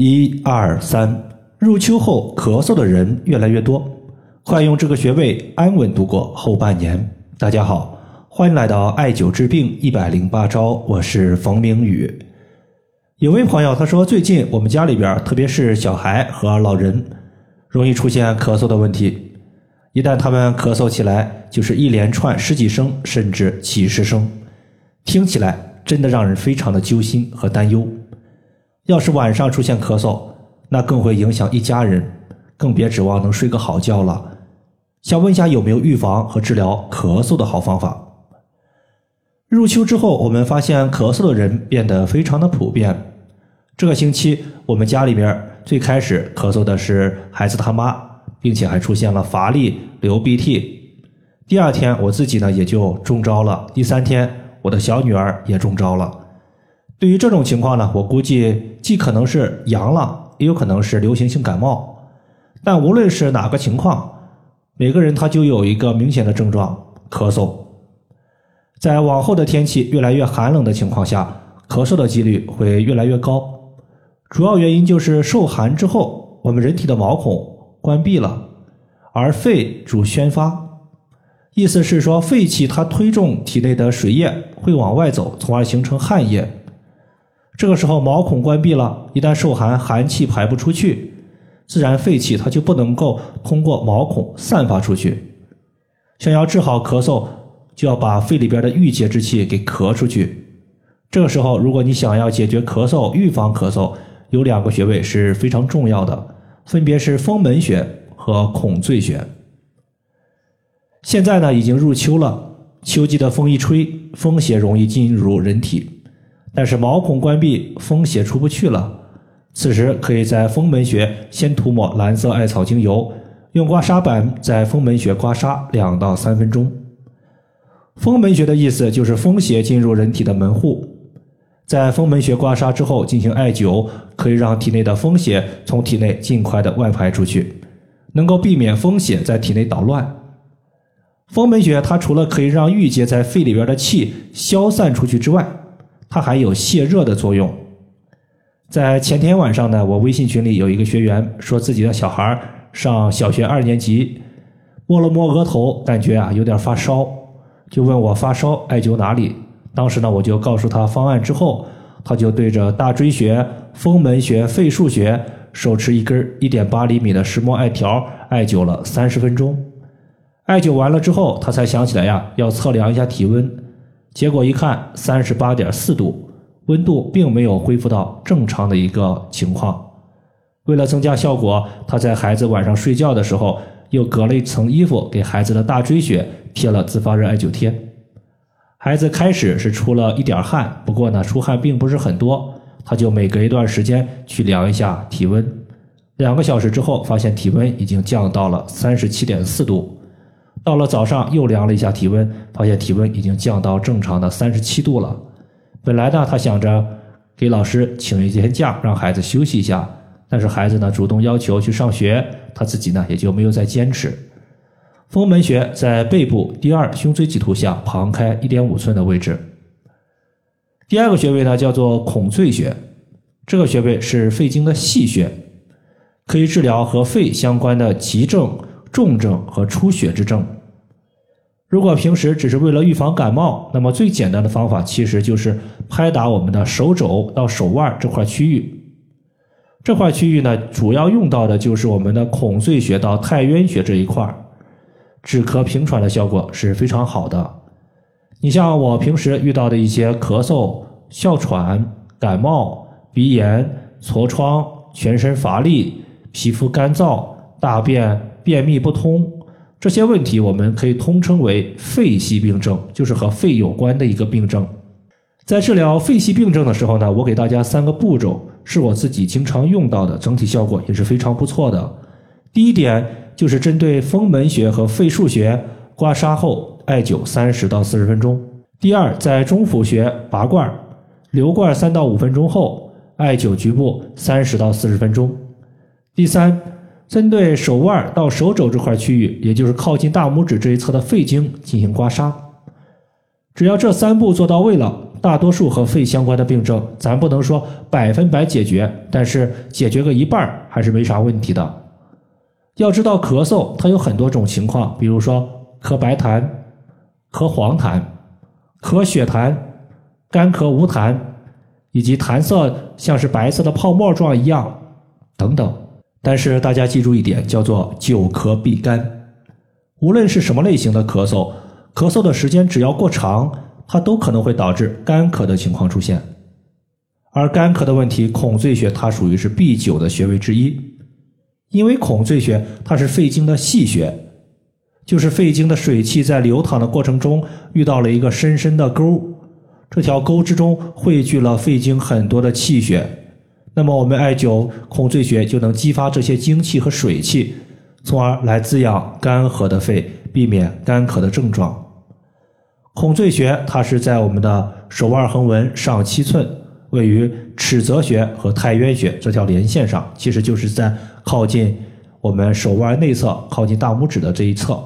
1、2、3，入秋后咳嗽的人越来越多，快用这个穴位安稳度过后半年。大家好，欢迎来到艾灸治病108招，我是冯明宇。有位朋友他说，最近我们家里边特别是小孩和老人容易出现咳嗽的问题，一旦他们咳嗽起来就是一连串十几声甚至几十声，听起来真的让人非常的揪心和担忧。要是晚上出现咳嗽，那更会影响一家人，更别指望能睡个好觉了。想问一下，有没有预防和治疗咳嗽的好方法？入秋之后，我们发现咳嗽的人变得非常的普遍。这个星期我们家里面最开始咳嗽的是孩子他妈，并且还出现了乏力、流鼻涕。第二天我自己呢也就中招了，第三天我的小女儿也中招了。对于这种情况呢，我估计既可能是阳了，也有可能是流行性感冒，但无论是哪个情况，每个人他就有一个明显的症状，咳嗽。在往后的天气越来越寒冷的情况下，咳嗽的几率会越来越高，主要原因就是受寒之后，我们人体的毛孔关闭了，而肺主宣发，意思是说肺气它推动体内的水液会往外走，从而形成汗液。这个时候毛孔关闭了，一旦受寒，寒气排不出去，自然肺气它就不能够通过毛孔散发出去。想要治好咳嗽，就要把肺里边的郁结之气给咳出去。这个时候如果你想要解决咳嗽、预防咳嗽，有两个穴位是非常重要的，分别是风门穴和孔最穴。现在呢已经入秋了，秋季的风一吹，风邪容易进入人体，但是毛孔关闭，风邪出不去了。此时可以在风门穴先涂抹蓝色艾草精油，用刮痧板在风门穴刮痧2到3分钟。风门穴的意思就是风邪进入人体的门户，在风门穴刮痧之后进行艾灸，可以让体内的风邪从体内尽快的外排出去，能够避免风邪在体内捣乱。风门穴它除了可以让郁结在肺里边的气消散出去之外，它还有泄热的作用。在前天晚上呢，我微信群里有一个学员说自己的小孩上小学2年级，摸了摸额头，感觉有点发烧，就问我发烧艾灸哪里。当时呢我就告诉他方案之后，他就对着大椎穴、风门穴、肺腧穴手持一根 1.8 厘米的石墨艾条艾灸了30分钟。艾灸完了之后，他才想起来要测量一下体温，结果一看 38.4 度，温度并没有恢复到正常的一个情况。为了增加效果，他在孩子晚上睡觉的时候又隔了一层衣服给孩子的大椎穴贴了自发热艾灸贴。孩子开始是出了一点汗，不过呢出汗并不是很多，他就每隔一段时间去量一下体温。2个小时之后发现体温已经降到了 37.4 度。到了早上又量了一下体温，发现体温已经降到正常的37度了。本来呢他想着给老师请一天假让孩子休息一下，但是孩子呢主动要求去上学，他自己呢也就没有再坚持。风门穴在背部第2胸椎棘突下旁开 1.5 寸的位置。第二个穴位呢叫做孔最穴，这个穴位是肺经的细穴，可以治疗和肺相关的急症、重症和出血之症。如果平时只是为了预防感冒，那么最简单的方法其实就是拍打我们的手肘到手腕这块区域。这块区域呢，主要用到的就是我们的孔最穴到太渊穴这一块，止咳平喘的效果是非常好的。你像我平时遇到的一些咳嗽、哮喘、感冒、鼻炎、痤疮、全身乏力、皮肤干燥、大便便秘不通，这些问题我们可以通称为肺系病症，就是和肺有关的一个病症。在治疗肺系病症的时候呢，我给大家3个步骤，是我自己经常用到的，整体效果也是非常不错的。第一点就是针对风门穴和肺腧穴刮痧后艾灸30到40分钟。第二，在中府穴拔罐留罐3到5分钟后艾灸局部30到40分钟。第三，针对手腕到手肘这块区域，也就是靠近大拇指这一侧的肺经进行刮痧。只要这3步做到位了，大多数和肺相关的病症，咱不能说100%解决，但是解决个1半还是没啥问题的。要知道咳嗽它有很多种情况，比如说咳白痰、咳黄痰、咳血痰、干咳无痰，以及痰色像是白色的泡沫状一样等等。但是大家记住一点，叫做久咳必干。无论是什么类型的咳嗽，咳嗽的时间只要过长，它都可能会导致干咳的情况出现。而干咳的问题，孔最穴它属于是B9的穴位之一，因为孔最穴它是肺经的细穴，就是肺经的水气在流淌的过程中遇到了一个深深的沟，这条沟之中汇聚了肺经很多的气血，那么我们艾灸孔最穴就能激发这些精气和水气，从而来滋养干涸的肺，避免干咳的症状。孔最穴它是在我们的手腕横纹上7寸，位于尺泽穴和太渊穴这条连线上，其实就是在靠近我们手腕内侧，靠近大拇指的这一侧。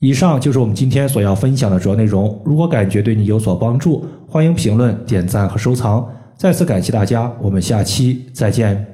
以上就是我们今天所要分享的主要内容，如果感觉对你有所帮助，欢迎评论、点赞和收藏。再次感谢大家，我们下期再见。